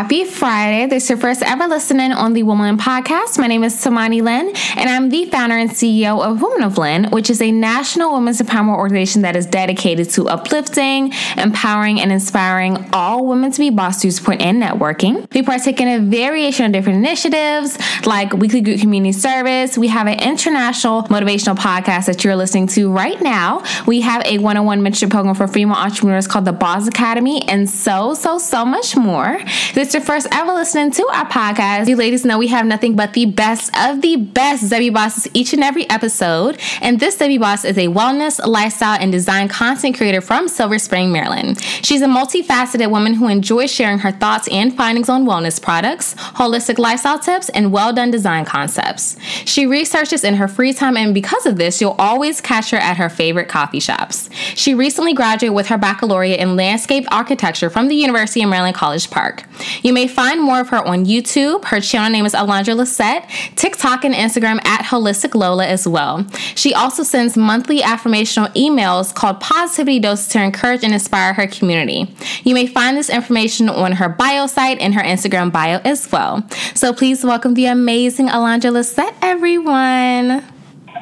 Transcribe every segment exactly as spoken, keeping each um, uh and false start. Happy Friday. This is your first ever listening on the Woman Podcast. My name is Tamani Lynn, and I'm the founder and C E O of Women of Lynn, which is a national women's empowerment organization that is dedicated to uplifting, empowering, and inspiring all women to be boss through support and networking. We partake in a variation of different initiatives like weekly group community service. We have an international motivational podcast that you're listening to right now. We have a one-on-one mentorship program for female entrepreneurs called the Boss Academy, and so, so, so much more. This is your first ever listening to our podcast. You ladies know we have nothing but the best of the best Debbie Bosses each and every episode. And this Debbie Boss is a wellness, lifestyle, and design content creator from Silver Spring, Maryland. She's a multifaceted woman who enjoys sharing her thoughts and findings on wellness products, holistic lifestyle tips, and well-done design concepts. She researches in her free time, and because of this, you'll always catch her at her favorite coffee shops. She recently graduated with her baccalaureate in landscape architecture from the University of Maryland College Park. You may find more of her on YouTube. Her channel name is Alondra Lissette, TikTok and Instagram at Holistic Lola as well. She also sends monthly affirmational emails called Positivity Doses to encourage and inspire her community. You may find this information on her bio site and her Instagram bio as well. So please welcome the amazing Alondra Lissette, everyone.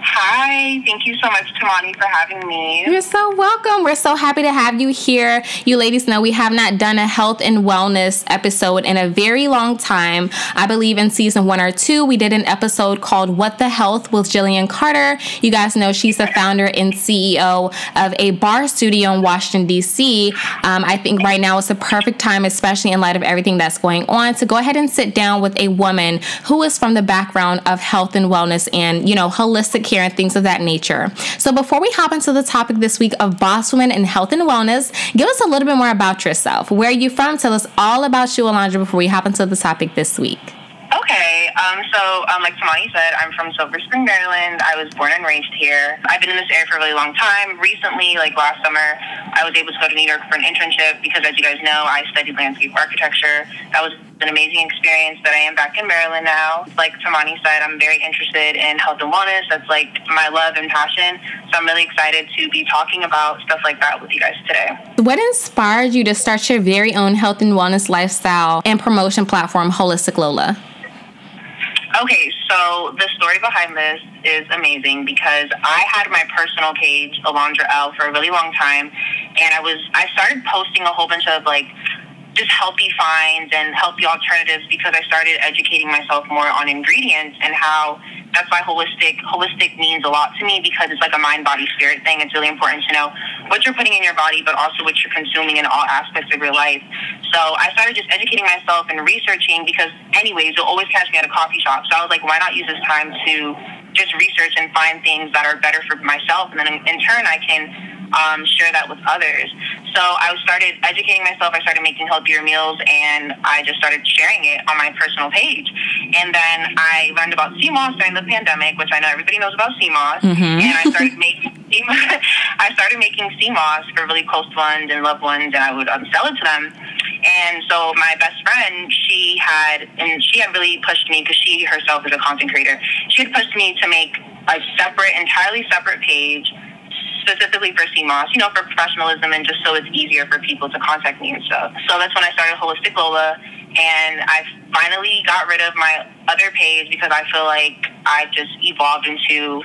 Hi, thank you so much, Tamani, for having me. You're so welcome. We're so happy to have you here. You ladies know we have not done a health and wellness episode in a very long time. I believe in season one or two, we did an episode called What the Health with Jillian Carter. You guys know she's the founder and C E O of a bar studio in Washington, D C. Um, I think right now is the perfect time, especially in light of everything that's going on, to go ahead and sit down with a woman who is from the background of health and wellness and, you know, holistic care and things of that nature. So before we hop into the topic this week of boss women and health and wellness, give us a little bit more about yourself. Where are you from? Tell us all about you, Alondra, before we hop into the topic this week. Okay, um, so um, like Tamani said, I'm from Silver Spring, Maryland. I was born and raised here. I've been in this area for a really long time. Recently, like last summer, I was able to go to New York for an internship because, as you guys know, I studied landscape architecture. That was an amazing experience that I am back in Maryland now. Like Tamani said, I'm very interested in health and wellness. That's like my love and passion. So I'm really excited to be talking about stuff like that with you guys today. What inspired you to start your very own health and wellness lifestyle and promotion platform, Holistic Lola? Okay, so the story behind this is amazing because I had my personal page, Alondra L, for a really long time, and I was I started posting a whole bunch of like just healthy finds and healthy alternatives because I started educating myself more on ingredients and how that's why holistic holistic means a lot to me because it's like a mind, body, spirit thing. It's really important to know what you're putting in your body, but also what you're consuming in all aspects of your life. So I started just educating myself and researching because anyways, you'll always catch me at a coffee shop. So I was like, why not use this time to just research and find things that are better for myself? And then in turn, I can Um, share that with others. So I started educating myself. I started making healthier meals, and I just started sharing it on my personal page. And then I learned about C M O S during the pandemic, which I know everybody knows about C M O S. Mm-hmm. And I started making I started making C M O S for really close ones and loved ones, and I would um, sell it to them. And so my best friend, she had and she had really pushed me because she herself is a content creator. She had pushed me to make a separate, entirely separate page specifically for C M O S, you know, for professionalism and just so it's easier for people to contact me and stuff. So that's when I started Holistic Lola, and I finally got rid of my other page because I feel like I just evolved into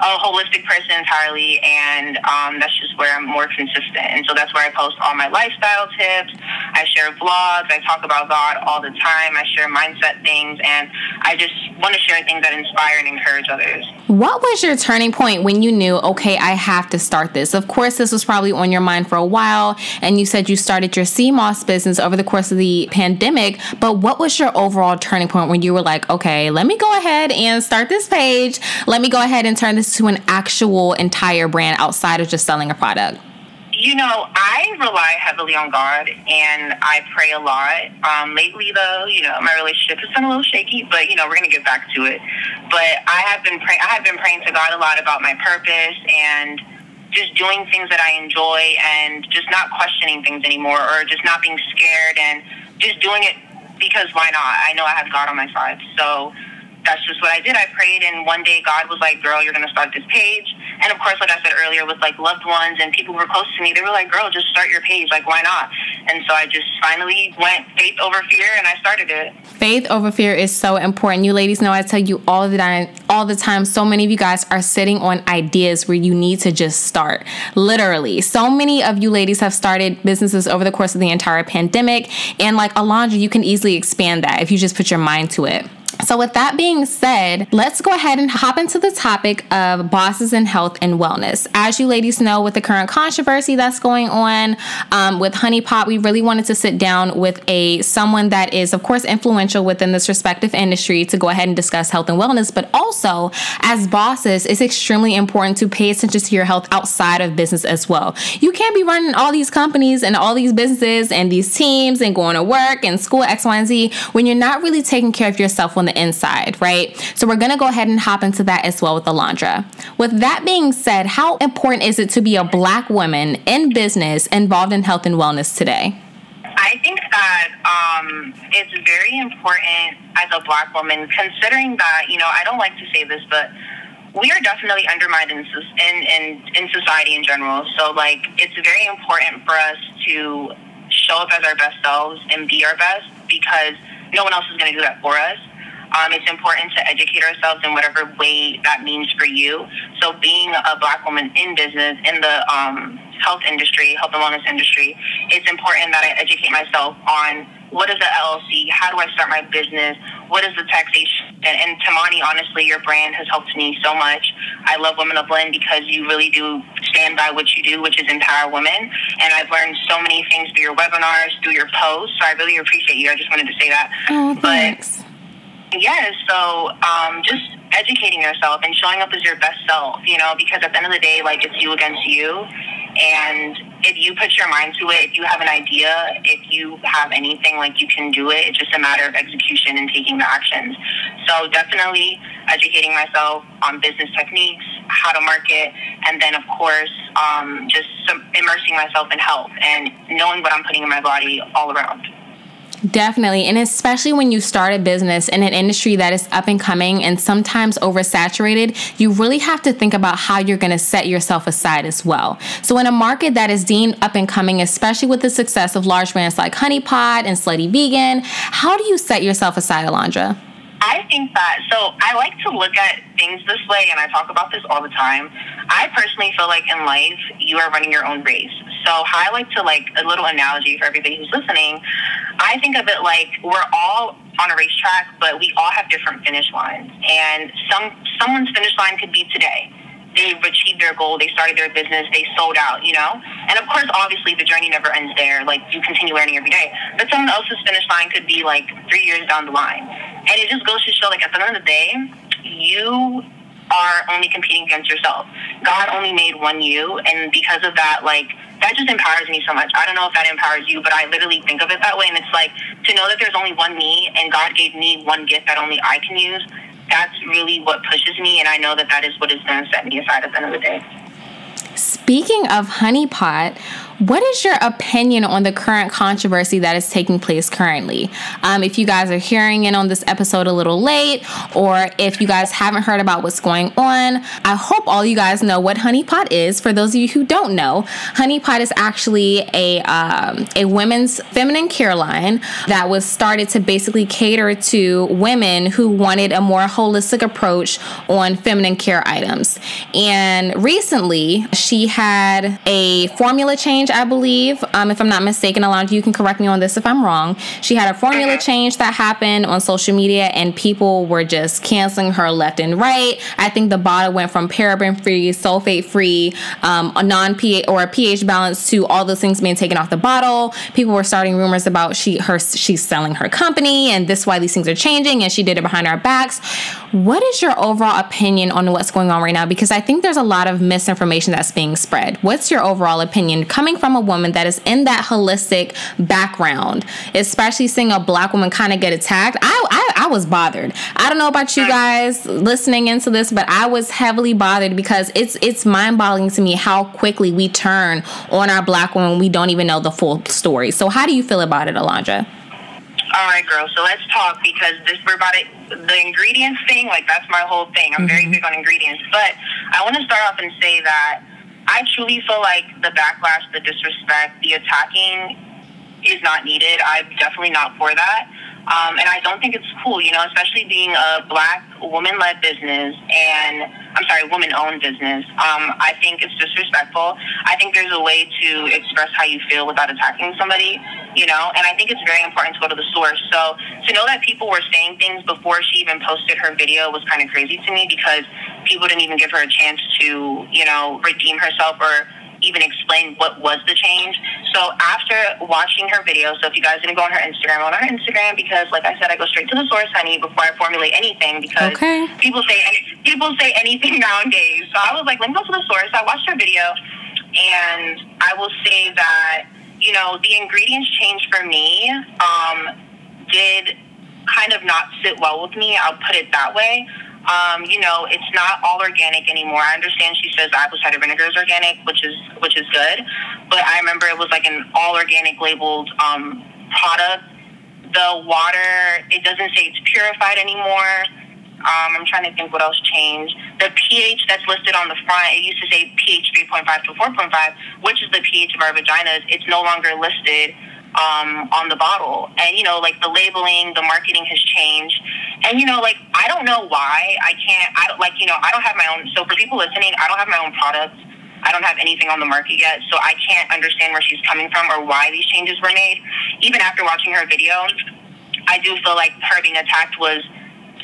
a holistic person entirely, and um, that's just where I'm more consistent. And so that's where I post all my lifestyle tips. I share vlogs. I talk about God all the time. I share mindset things, and I just want to share things that inspire and encourage others. What was your turning point when you knew, okay, I have to start this? Of course, this was probably on your mind for a while, and you said you started your C M O S business over the course of the pandemic, but what was your overall turning point when you were like, okay, let me go ahead and start this page. Let me go ahead and turn this to an actual entire brand outside of just selling a product? You know, I rely heavily on God and I pray a lot. Um, lately, though, you know, my relationship has been a little shaky, but, you know, we're going to get back to it. But I have been praying, I have been praying to God a lot about my purpose and just doing things that I enjoy and just not questioning things anymore or just not being scared and just doing it because why not? I know I have God on my side. So that's just what I did. I prayed, and one day God was like, girl, you're going to start this page. And of course, like I said earlier, with like loved ones and people who were close to me, they were like, girl, just start your page. Like, why not? And so I just finally went faith over fear and I started it. Faith over fear is so important. You ladies know I tell you all the time, all the time, so many of you guys are sitting on ideas where you need to just start. Literally. So many of you ladies have started businesses over the course of the entire pandemic. And like Alondra, you can easily expand that if you just put your mind to it. So with that being said, let's go ahead and hop into the topic of bosses in health and wellness. As you ladies know, with the current controversy that's going on um, with Honeypot, we really wanted to sit down with a someone that is, of course, influential within this respective industry to go ahead and discuss health and wellness. But also, as bosses, it's extremely important to pay attention to your health outside of business as well. You can't be running all these companies and all these businesses and these teams and going to work and school X, Y, and Z when you're not really taking care of yourself when the inside, right? So we're going to go ahead and hop into that as well with Alondra. With that being said, how important is it to be a Black woman in business involved in health and wellness today? I think that um, it's very important as a Black woman, considering that, you know, I don't like to say this, but we are definitely undermined in, in, in, in society in general. So, like, it's very important for us to show up as our best selves and be our best because no one else is going to do that for us. Um, it's important to educate ourselves in whatever way that means for you. So being a Black woman in business, in the um, health industry, health and wellness industry, it's important that I educate myself on what is the L L C, how do I start my business, what is the taxation. And, and Tamani, honestly, your brand has helped me so much. I love Women of Blend because you really do stand by what you do, which is empower women. And I've learned so many things through your webinars, through your posts. So I really appreciate you. I just wanted to say that. Oh, thanks. But, Yes, so um, just educating yourself and showing up as your best self, you know, because at the end of the day, like, it's you against you. And if you put your mind to it, if you have an idea, if you have anything, like, you can do it. It's just a matter of execution and taking the actions. So definitely educating myself on business techniques, how to market, and then, of course, um, just some immersing myself in health and knowing what I'm putting in my body all around. Definitely. And especially when you start a business in an industry that is up and coming and sometimes oversaturated, you really have to think about how you're going to set yourself aside as well. So in a market that is deemed up and coming, especially with the success of large brands like Honeypot and Slutty Vegan, how do you set yourself aside, Alondra? I think that, so I like to look at things this way, and I talk about this all the time. I personally feel like in life, you are running your own race. So how I like to, like, a little analogy for everybody who's listening, I think of it like we're all on a racetrack, but we all have different finish lines. And some someone's finish line could be today. They've achieved their goal, they started their business, they sold out, you know? And of course, obviously, the journey never ends there. Like, you continue learning every day. But someone else's finish line could be, like, three years down the line. And it just goes to show, like, at the end of the day, you are only competing against yourself. God only made one you, and because of that, like, that just empowers me so much. I don't know if that empowers you, but I literally think of it that way, and it's like, to know that there's only one me, and God gave me one gift that only I can use, that's really what pushes me, and I know that that is what is going to set me aside at the end of the day. Speaking of Honeypot, what is your opinion on the current controversy that is taking place currently? Um, if you guys are hearing in on this episode a little late, or if you guys haven't heard about what's going on, I hope all you guys know what Honeypot is. For those of you who don't know, Honeypot is actually a um, a women's feminine care line that was started to basically cater to women who wanted a more holistic approach on feminine care items. And recently, she had a formula change, I believe, um, if I'm not mistaken. Alondra, you can correct me on this if I'm wrong. She had a formula change that happened on social media, and people were just canceling her left and right. I think the bottle went from paraben-free, sulfate-free, um, a non-pH or a pH balance to all those things being taken off the bottle. People were starting rumors about she her she's selling her company, and this is why these things are changing, and she did it behind our backs. What is your overall opinion on what's going on right now? Because I think there's a lot of misinformation that's being spread. What's your overall opinion coming from a woman that is in that holistic background, especially seeing a Black woman kind of get attacked? I, I, I was bothered. I don't know about you guys listening into this, but I was heavily bothered because it's it's mind-boggling to me how quickly we turn on our Black women. We don't even know the full story. So how do you feel about it, Alondra? all right, girl, so let's talk, because this we're about it, the ingredients thing, like, that's my whole thing. I'm mm-hmm. very big on ingredients. But I want to start off and say that I truly feel like the backlash, the disrespect, the attacking is not needed. I'm definitely not for that. Um, and I don't think it's cool, you know, especially being a black woman-led business and, I'm sorry, woman-owned business. Um, I think it's disrespectful. I think there's a way to express how you feel without attacking somebody, you know, and I think it's very important to go to the source. So to know that people were saying things before she even posted her video was kind of crazy to me, because people didn't even give her a chance to, you know, redeem herself or even explain what was the change. So after watching her video, so if you guys didn't go on her Instagram, on her Instagram, because like I said, I go straight to the source, honey, before I formulate anything, because okay. people say any, people say anything nowadays. So I was like, let me go to the source. I watched her video, and I will say that, you know, the ingredients change for me um, did kind of not sit well with me. I'll put it that way. Um, you know, it's not all organic anymore. I understand she says apple cider vinegar is organic, which is which is good. But I remember it was like an all organic labeled um, product. The water, it doesn't say it's purified anymore. Um, I'm trying to think what else changed. The pH that's listed on the front, it used to say pH three point five to four point five, which is the pH of our vaginas. It's no longer listed um, on the bottle. And, you know, like the labeling, the marketing has changed. And, you know, like, I don't know why I can't, I don't like, you know, I don't have my own. So for people listening, I don't have my own products. I don't have anything on the market yet. So I can't understand where she's coming from or why these changes were made. Even after watching her video, I do feel like her being attacked was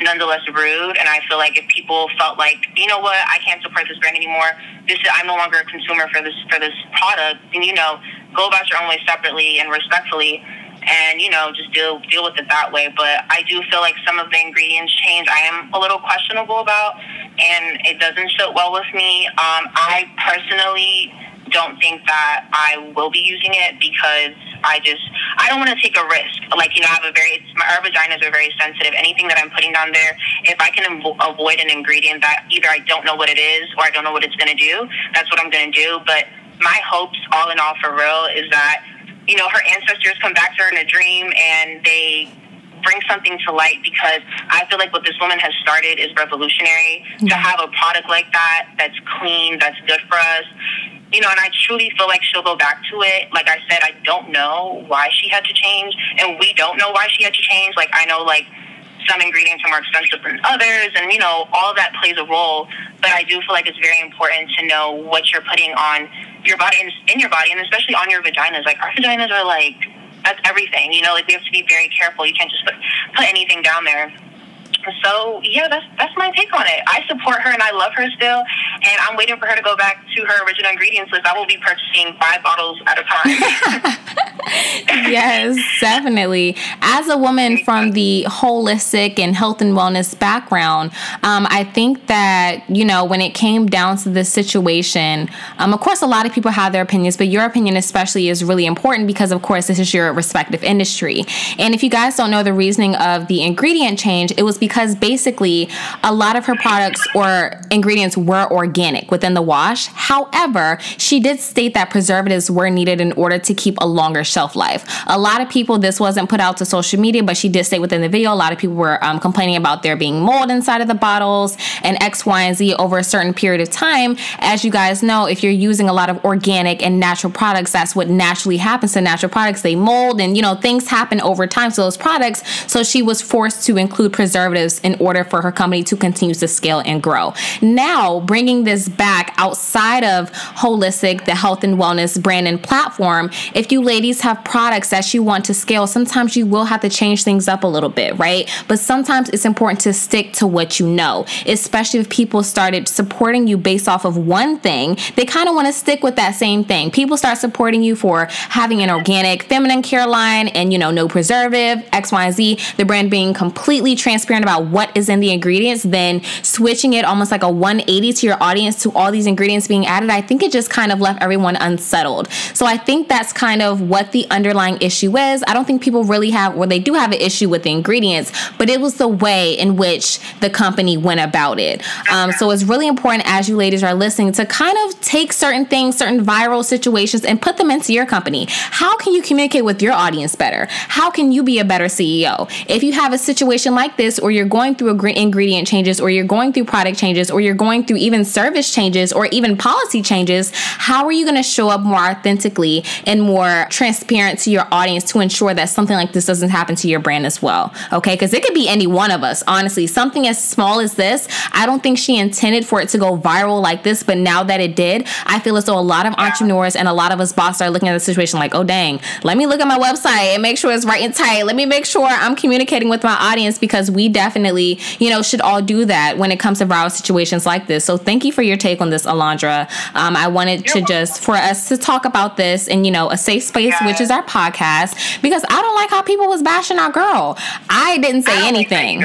nonetheless rude. And I feel like if people felt like, you know what, I can't support this brand anymore, this is, I'm no longer a consumer for this, for this product, and, you know, go about your own way separately and respectfully, and, you know, just deal deal with it that way. But I do feel like some of the ingredients change I am a little questionable about, and it doesn't sit well with me. Um, I personally don't think that I will be using it, because I just, I don't want to take a risk. Like, you know, I have a very, it's, my, our vaginas are very sensitive. Anything that I'm putting down there, if I can avo- avoid an ingredient that either I don't know what it is or I don't know what it's going to do, that's what I'm going to do. But my hopes, all in all, for real, is that, you know, her ancestors come back to her in a dream and they bring something to light, because I feel like what this woman has started is revolutionary. Mm-hmm. To have a product like that, that's clean, that's good for us, you know, and I truly feel like she'll go back to it. Like I said, I don't know why she had to change, and we don't know why she had to change. Like, I know, like, some ingredients are more expensive than others, and, you know, all that plays a role, but I do feel like it's very important to know what you're putting on your body, and in your body, and especially on your vaginas. Like, our vaginas are, like, that's everything, you know, like, we have to be very careful. You can't just put, put anything down there. So, yeah, that's that's my take on it. I support her, and I love her still, and I'm waiting for her to go back to her original ingredients list. I will be purchasing five bottles at a time. Yes, definitely. As a woman from the holistic and health and wellness background, um, I think that, you know, when it came down to this situation, um, of course, a lot of people have their opinions, but your opinion especially is really important, because, of course, this is your respective industry. And if you guys don't know the reasoning of the ingredient change, it was because Because basically a lot of her products or ingredients were organic within the wash. However, she did state that preservatives were needed in order to keep a longer shelf life. A lot of people, this wasn't put out to social media, but she did say within the video, a lot of people were um, complaining about there being mold inside of the bottles and X, Y, and Z over a certain period of time. As you guys know, if you're using a lot of organic and natural products, that's what naturally happens to natural products. They mold, and, you know, things happen over time to those products. So she was forced to include preservatives in order for her company to continue to scale and grow. Now, bringing this back outside of holistic, the health and wellness brand and platform, if you ladies have products that you want to scale, sometimes you will have to change things up a little bit, right? But sometimes it's important to stick to what you know, especially if people started supporting you based off of one thing. They kind of want to stick with that same thing. People start supporting you for having an organic feminine care line and, you know, no preservative, X, Y, Z, the brand being completely transparent about about what is in the ingredients than switching it almost like a one eighty to your audience to all these ingredients being added. I think it just kind of left everyone unsettled. So I think that's kind of what the underlying issue is. I don't think people really have, well, they do have an issue with the ingredients, but it was the way in which the company went about it. Um, so it's really important as you ladies are listening to kind of take certain things, certain viral situations, and put them into your company. How can you communicate with your audience better? How can you be a better C E O? If you have a situation like this, or you're going through ingredient changes, or you're going through product changes, or you're going through even service changes, or even policy changes, how are you going to show up more authentically and more transparent to your audience to ensure that something like this doesn't happen to your brand as well? Okay, because it could be any one of us, honestly. Something as small as this, I don't think she intended for it to go viral like this, but now that it did, I feel as though a lot of entrepreneurs and a lot of us bosses are looking at the situation like, oh dang, let me look at my website and make sure it's right and tight. Let me make sure I'm communicating with my audience, because we definitely, you know, should all do that when it comes to viral situations like this. So thank you for your take on this, Alondra. Um, I wanted to just for us to talk about this in, you know, a safe space, which is our podcast, because I don't like how people was bashing our girl. I didn't say anything.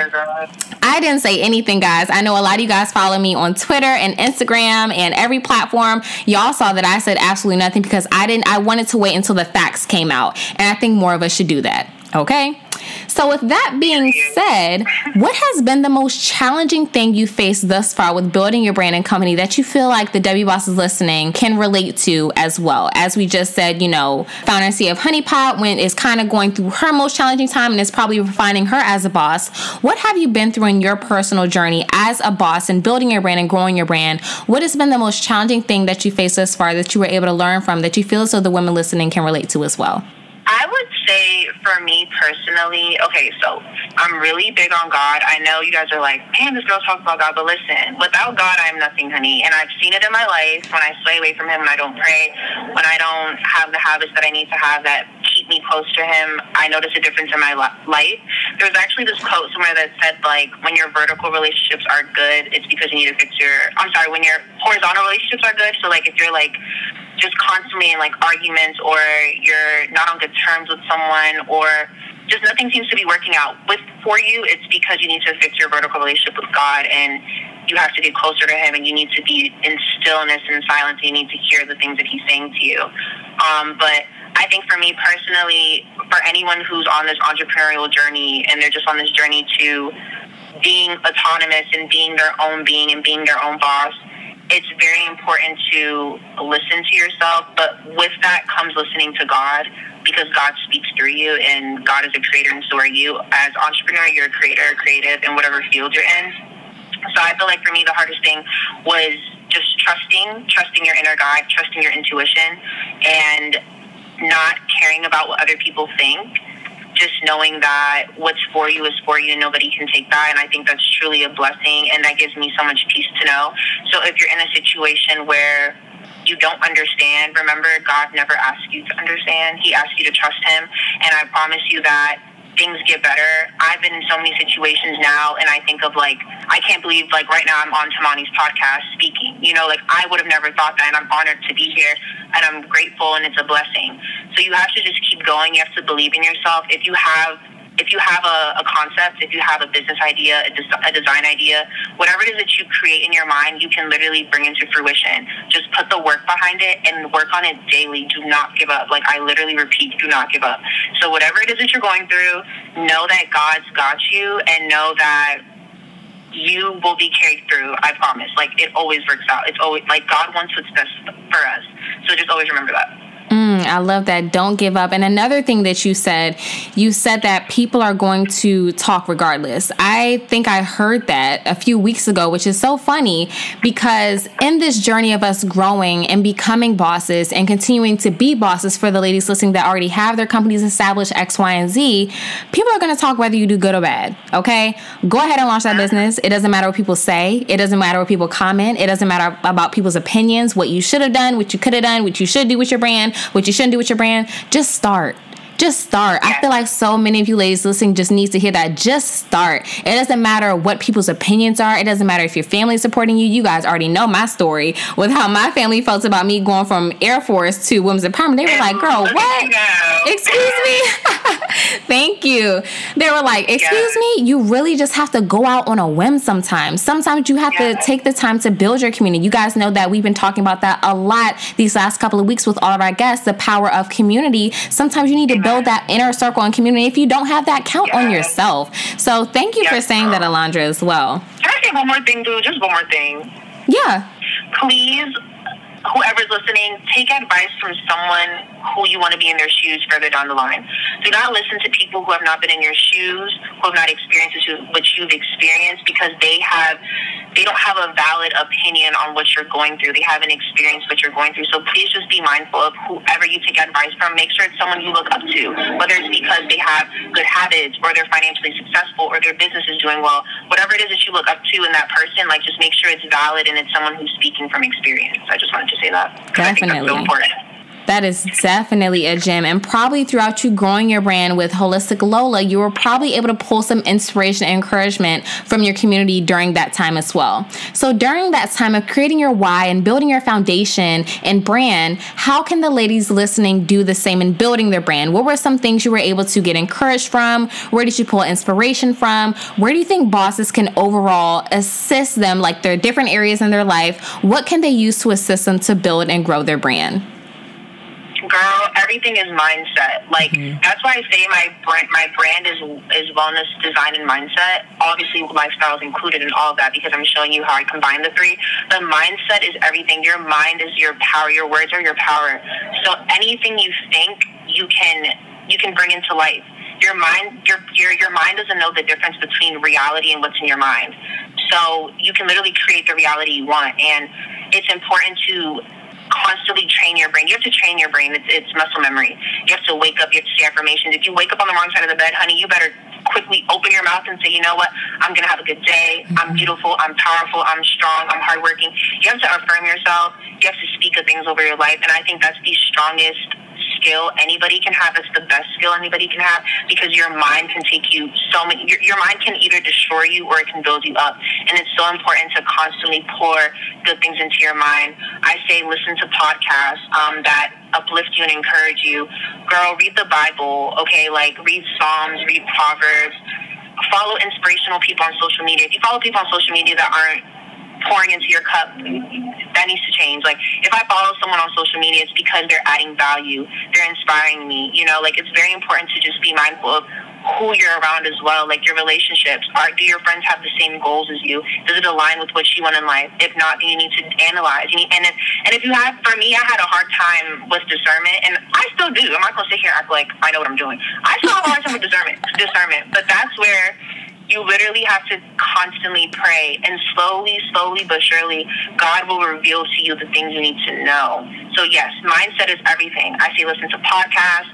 I didn't say anything, guys. I know a lot of you guys follow me on Twitter and Instagram and every platform. Y'all saw that I said absolutely nothing because I didn't, I wanted to wait until the facts came out. And I think more of us should do that. Okay. So with that being said, what has been the most challenging thing you faced thus far with building your brand and company that you feel like the W Bosses listening can relate to as well? As we just said, you know, founder and C E O of Honeypot when is kind of going through her most challenging time and is probably refining her as a boss. What have you been through in your personal journey as a boss and building your brand and growing your brand? What has been the most challenging thing that you faced thus far that you were able to learn from that you feel as though the women listening can relate to as well? I would say for me personally, okay, so I'm really big on God. I know you guys are like, man, this girl talks about God, but listen, without God, I'm nothing, honey. And I've seen it in my life when I sway away from him, when I don't pray, when I don't have the habits that I need to have that keep me close to him, I notice a difference in my life. There's actually this quote somewhere that said, like, when your vertical relationships are good, it's because you need to fix your, I'm sorry, when your horizontal relationships are good. So, like, if you're, like, just constantly in, like, arguments or you're not on good terms with someone or just nothing seems to be working out with for you, it's because you need to fix your vertical relationship with God, and you have to get closer to him, and you need to be in stillness and silence. You need to hear the things that he's saying to you. Um, but I think for me personally, for anyone who's on this entrepreneurial journey and they're just on this journey to being autonomous and being their own being and being their own boss, it's very important to listen to yourself, but with that comes listening to God, because God speaks through you, and God is a creator, and so are you. As entrepreneur, you're a creator, creative in whatever field you're in. So I feel like for me, the hardest thing was just trusting, trusting your inner guide, trusting your intuition, and not caring about what other people think. Just knowing that what's for you is for you and nobody can take that. And I think that's truly a blessing, and that gives me so much peace to know. So if you're in a situation where you don't understand, remember, God never asked you to understand. He asked you to trust him. And I promise you that things get better. I've been in so many situations now, and I think of, like, I can't believe, like, right now I'm on Tamani's podcast speaking. You know, like, I would have never thought that, and I'm honored to be here, and I'm grateful, and it's a blessing. So you have to just keep going. You have to believe in yourself. If you have if you have a, a concept, if you have a business idea, a, des- a design idea, whatever it is that you create in your mind, you can literally bring into fruition. Just put the work behind it and work on it daily. Do not give up. Like, I literally repeat, do not give up. So whatever it is that you're going through, know that God's got you, and know that you will be carried through. I promise. Like, it always works out. It's always, like, God wants what's best for us. So just always remember that. Mm, I love that. Don't give up. And another thing that you said, you said that people are going to talk regardless. I think I heard that a few weeks ago, which is so funny, because in this journey of us growing and becoming bosses and continuing to be bosses for the ladies listening that already have their companies established, X, Y, and Z, people are going to talk whether you do good or bad. Okay, go ahead and launch that business. It doesn't matter what people say. It doesn't matter what people comment. It doesn't matter about people's opinions, what you should have done, what you could have done, what you should do with your brand, what you shouldn't do with your brand. Just start. Just start. Yeah. I feel like so many of you ladies listening just needs to hear that. Just start. It doesn't matter what people's opinions are. It doesn't matter if your family is supporting you. You guys already know my story with how my family felt about me going from Air Force to Women's Empowerment. They were like, girl, what? Excuse me? Thank you. They were like, excuse yeah. me? You really just have to go out on a whim sometimes. Sometimes you have yeah. to take the time to build your community. You guys know that we've been talking about that a lot these last couple of weeks with all of our guests, the power of community. Sometimes you need to build that inner circle and community. If you don't have that, count yeah. on yourself. So thank you yeah. for saying that, Alondra, as well. Can I say one more thing, dude? Just one more thing. Yeah. Please, whoever's listening, take advice from someone who you want to be in their shoes further down the line. Do not listen to people who have not been in your shoes, who have not experienced what you've experienced, because they have, they don't have a valid opinion on what you're going through. They haven't experienced what you're going through. So please just be mindful of whoever you take advice from. Make sure it's someone you look up to, whether it's because they have good habits or they're financially successful or their business is doing well. Whatever it is that you look up to in that person, like, just make sure it's valid and it's someone who's speaking from experience. I just wanted to say that. Definitely. I think that's so important. That is definitely a gem. And probably throughout you growing your brand with Holistic Lola, you were probably able to pull some inspiration and encouragement from your community during that time as well. So during that time of creating your why and building your foundation and brand, how can the ladies listening do the same in building their brand? What were some things you were able to get encouraged from? Where did you pull inspiration from? Where do you think bosses can overall assist them, like their different areas in their life? What can they use to assist them to build and grow their brand? Girl, everything is mindset. Like, mm-hmm. that's why I say my brand, my brand is is wellness, design, and mindset. Obviously, lifestyle is included in all of that because I'm showing you how I combine the three. But mindset is everything. Your mind is your power. Your words are your power. So anything you think, you can you can bring into life. Your mind, your your your mind doesn't know the difference between reality and what's in your mind. So you can literally create the reality you want, and it's important to constantly train your brain. You have to train your brain. It's, it's muscle memory. You have to wake up. You have to say affirmations. If you wake up on the wrong side of the bed, honey, you better quickly open your mouth and say, you know what? I'm going to have a good day. I'm beautiful. I'm powerful. I'm strong. I'm hardworking. You have to affirm yourself. You have to speak good things over your life. And I think that's the strongest skill anybody can have. It's the best skill anybody can have, because your mind can take you so many, your, your mind can either destroy you or it can build you up. And it's so important to constantly pour good things into your mind. I say listen to podcasts um, that uplift you and encourage you. Girl, read the Bible, okay? Like, read Psalms, read Proverbs. Follow inspirational people on social media. If you follow people on social media that aren't pouring into your cup, that needs to change. Like, if I follow someone on social media, it's because they're adding value, they're inspiring me, you know? Like, it's very important to just be mindful of who you're around as well. Like, your relationships, are, do your friends have the same goals as you? Does it align with what you want in life? If not, then you need to analyze. You need, and, if, and if you have, for me, I had a hard time with discernment, and I still do. I'm not going to sit here and act like I know what I'm doing. I still have a hard time with discernment, discernment, but that's where you literally have to constantly pray, and slowly, slowly but surely, God will reveal to you the things you need to know. So yes, mindset is everything. I say listen to podcasts.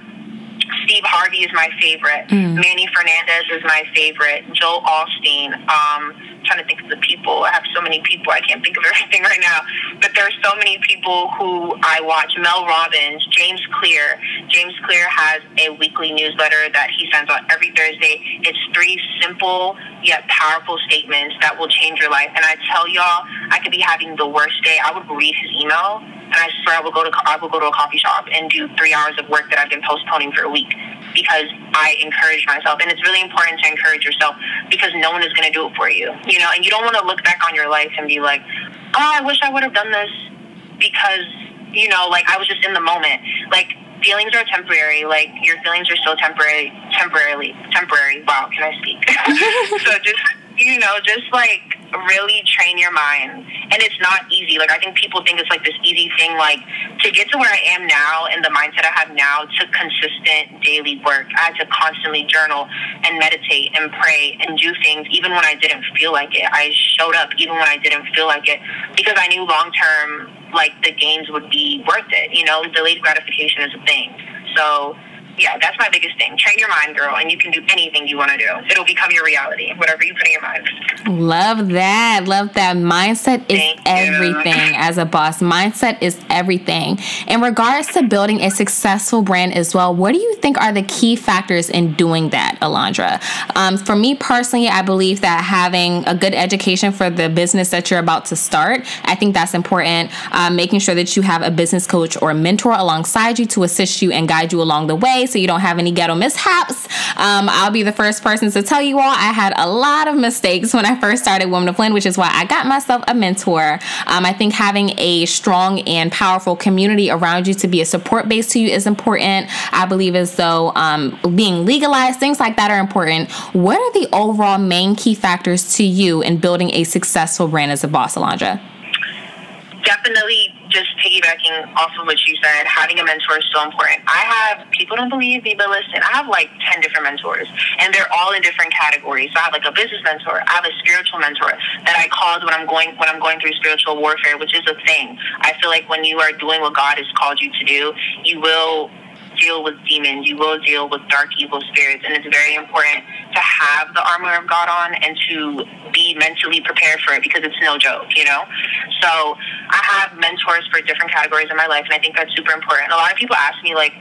Steve Harvey is my favorite. Mm. Manny Fernandez is my favorite. Joel Osteen. Um, I'm trying to think of the people. I have so many people. I can't think of everything right now. But there are so many people who I watch. Mel Robbins, James Clear. James Clear has a weekly newsletter that he sends out every Thursday. It's three simple yet powerful statements that will change your life. And I tell y'all, I could be having the worst day. I would read his email, and I swear I will go to I will go to a coffee shop and do three hours of work that I've been postponing for a week, because I encourage myself. And it's really important to encourage yourself, because no one is going to do it for you, you know? And you don't want to look back on your life and be like, oh, I wish I would have done this because, you know, like, I was just in the moment. Like, feelings are temporary. Like, your feelings are still temporary, temporarily, temporary. Wow, can I speak? So just, you know, just like really train your mind. And it's not easy. Like, I think people think it's like this easy thing, like, to get to where I am now and the mindset I have now, to consistent daily work. I had to constantly journal and meditate and pray and do things even when I didn't feel like it. I showed up even when I didn't feel like it, because I knew long term, like, the gains would be worth it. You know, delayed gratification is a thing. So yeah, that's my biggest thing. Train your mind, girl, and you can do anything you want to do. It'll become your reality, whatever you put in your mind. Love that. Love that. Mindset is Thank everything you. As a boss. Mindset is everything. In regards to building a successful brand as well, what do you think are the key factors in doing that, Alondra? Um, for me personally, I believe that having a good education for the business that you're about to start, I think that's important. Uh, making sure that you have a business coach or mentor alongside you to assist you and guide you along the way so you don't have any ghetto mishaps. Um, I'll be the first person to tell you all I had a lot of mistakes when I first started Women of Blend, which is why I got myself a mentor. Um, I think having a strong and powerful community around you to be a support base to you is important. I believe as though um, being legalized, things like that are important. What are the overall main key factors to you in building a successful brand as a boss, Alondra? Definitely just piggybacking off of what you said, having a mentor is so important. I have, people don't believe me, but listen, I have like ten different mentors, and they're all in different categories. So I have like a business mentor, I have a spiritual mentor that I called when I'm going when I'm going through spiritual warfare, which is a thing. I feel like when you are doing what God has called you to do, you will deal with demons, you will deal with dark evil spirits, and it's very important to have the armor of God on and to be mentally prepared for it, because it's no joke, you know. So I have mentors for different categories in my life, and I think that's super important. A lot of people ask me, like,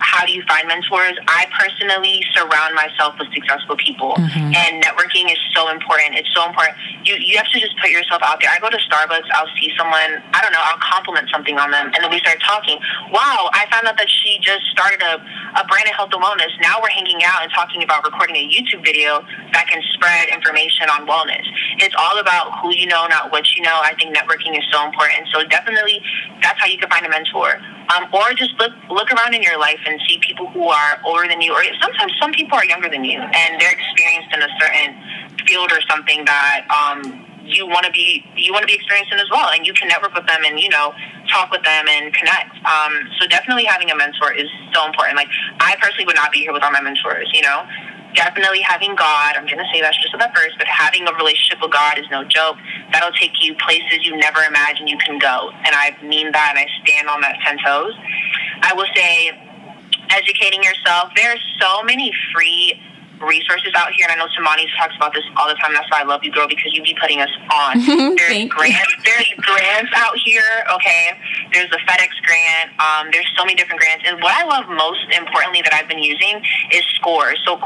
how do you find mentors? I personally surround myself with successful people, mm-hmm. and networking is so important. It's so important. You you have to just put yourself out there. I go to Starbucks, I'll see someone, I don't know, I'll compliment something on them, and then we start talking. Wow, I found out that she just started a, a brand in health and wellness. Now we're hanging out and talking about recording a YouTube video that can spread information on wellness. It's all about who you know, not what you know. I think networking is so important. So definitely, that's how you can find a mentor. Um, or just look look around in your life and see people who are older than you, or sometimes some people are younger than you, and they're experienced in a certain field or something that um, you want to be you want to be experienced in as well, and you can network with them and, you know, talk with them and connect. Um, so definitely having a mentor is so important. Like, I personally would not be here without my mentors, you know. Definitely having God, I'm going to say that just at first, but having a relationship with God is no joke. That'll take you places you never imagined you can go. And I mean that, and I stand on that ten toes. I will say, educating yourself. There are so many free resources out here, and I know Tamani talks about this all the time. That's why I love you, girl, because you be putting us on. There's grants. There's grants out here. Okay, there's the FedEx grant. Um, there's so many different grants, and what I love most importantly that I've been using is SCORE. So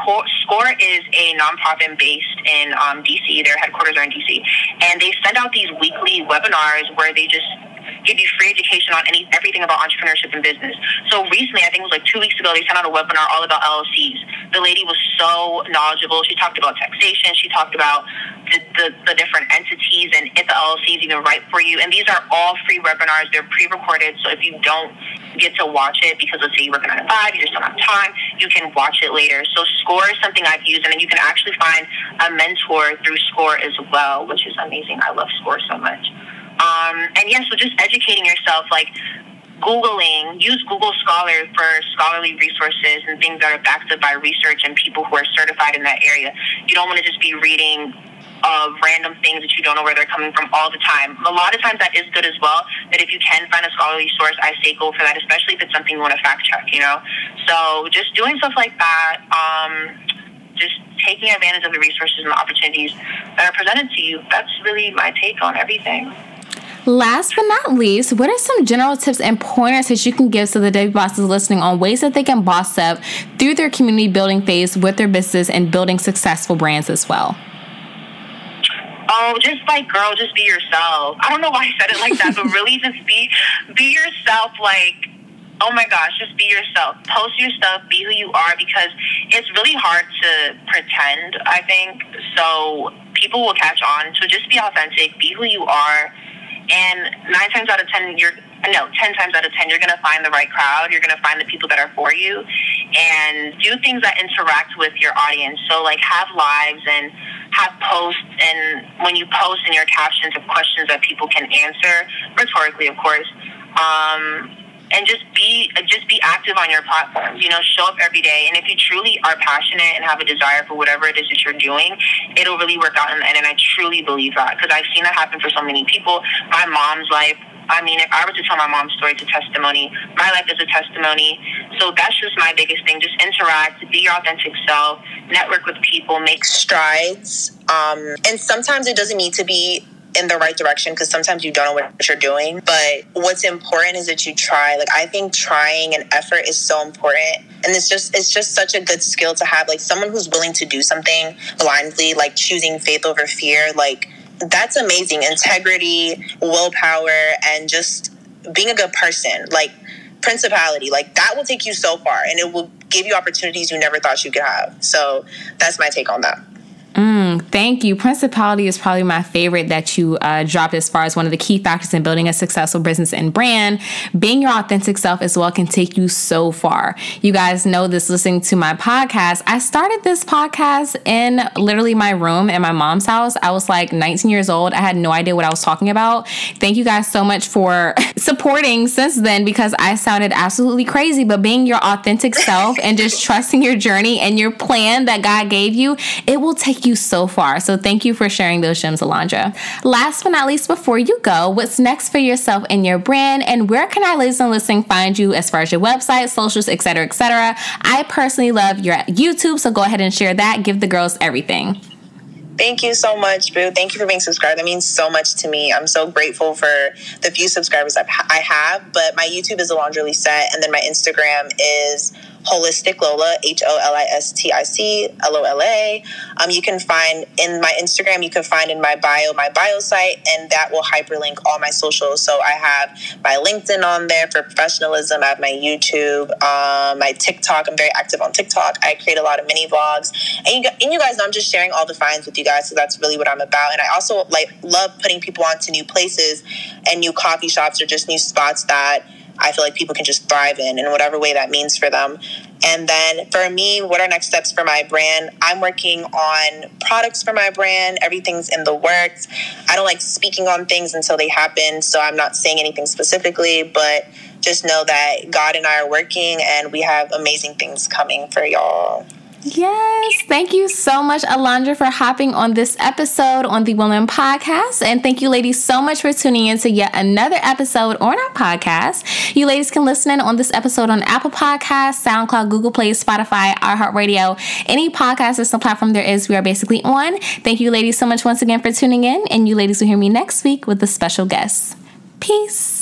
SCORE is a nonprofit based in um, D C. Their headquarters are in D C, and they send out these weekly webinars where they just give you free education on any everything about entrepreneurship and business. So recently, I think it was like two weeks ago, they sent out a webinar all about L L Cs. The lady was so knowledgeable. She talked about taxation. She talked about the, the, the different entities and if the L L C is even right for you. And these are all free webinars. They're pre-recorded. So if you don't get to watch it because, let's say, you work a nine to five, you just don't have time, you can watch it later. So SCORE is something I've used, and then you can actually find a mentor through SCORE as well, which is amazing. I love SCORE so much. Um, and yes, yeah, so just educating yourself, like Googling, use Google Scholar for scholarly resources and things that are backed up by research and people who are certified in that area. You don't want to just be reading of random things that you don't know where they're coming from all the time. A lot of times that is good as well, that if you can find a scholarly source, I say go for that, especially if it's something you want to fact check, you know? So just doing stuff like that, um... just taking advantage of the resources and the opportunities that are presented to you. That's really my take on everything. Last but not least, what are some general tips and pointers that you can give to the Debbie bosses listening on ways that they can boss up through their community building phase with their business and building successful brands as well? Oh, just like, girl, just be yourself. I don't know why I said it like that, but really just be, be yourself, like, oh my gosh, just be yourself. Post your stuff, be who you are, because it's really hard to pretend, I think. So people will catch on. So just be authentic, be who you are. And nine times out of ten, you're, no, ten times out of ten, you're going to find the right crowd. You're going to find the people that are for you. And do things that interact with your audience. So, like, have lives and have posts, and when you post in your captions of questions that people can answer, rhetorically, of course. Um... And just be just be active on your platforms. You know, show up every day. And if you truly are passionate and have a desire for whatever it is that you're doing, it'll really work out in the end. And I truly believe that, because I've seen that happen for so many people. My mom's life, I mean, if I were to tell my mom's story, it's a testimony. My life is a testimony. So that's just my biggest thing. Just interact, be your authentic self, network with people, make strides. Um, and sometimes it doesn't need to be in the right direction because sometimes you don't know what you're doing. But what's important is that you try. Like, I think trying and effort is so important. And it's just it's just such a good skill to have. Like, someone who's willing to do something blindly, like choosing faith over fear, like, that's amazing. Integrity, willpower, and just being a good person. Like, principality, like, that will take you so far, and it will give you opportunities you never thought you could have. So that's my take on that. Mm, thank you. Principality is probably my favorite that you uh, dropped as far as one of the key factors in building a successful business and brand. Being your authentic self as well can take you so far. You guys know this listening to my podcast. I started this podcast in literally my room in my mom's house. I was like nineteen years old. I had no idea what I was talking about. Thank you guys so much for supporting since then, because I sounded absolutely crazy. But being your authentic self and just trusting your journey and your plan that God gave you, it will take you so far. So thank you for sharing those gems, Alondra. Last but not least, before you go, what's next for yourself and your brand, and where can I listen listening find you as far as your website, socials, etc, etc? I personally love your YouTube, so go ahead and share that. Give the girls everything. Thank you so much, Boo. Thank you for being subscribed. That means so much to me. I'm so grateful for the few subscribers I've, I have. But my YouTube is Alondra Lissette, and then my Instagram is Holistic Lola, H O L I S T I C L O L A. Um, you can find in my Instagram, you can find in my bio, my bio site, and that will hyperlink all my socials. So I have my LinkedIn on there for professionalism. I have my YouTube, um, my TikTok. I'm very active on TikTok. I create a lot of mini vlogs. And you, and you guys know I'm just sharing all the finds with you guys, so that's really what I'm about. And I also like love putting people onto new places and new coffee shops or just new spots that I feel like people can just thrive in, in whatever way that means for them. And then for me, what are next steps for my brand? I'm working on products for my brand. Everything's in the works. I don't like speaking on things until they happen, so I'm not saying anything specifically, but just know that God and I are working, and we have amazing things coming for y'all. Yes. Thank you so much, Alondra, for hopping on this episode on the Women Podcast. And thank you, ladies, so much for tuning in to yet another episode on our podcast. You ladies can listen in on this episode on Apple Podcasts, SoundCloud, Google Play, Spotify, iHeartRadio, any podcast or some platform there is, we are basically on. Thank you, ladies, so much once again for tuning in. And you ladies will hear me next week with a special guest. Peace.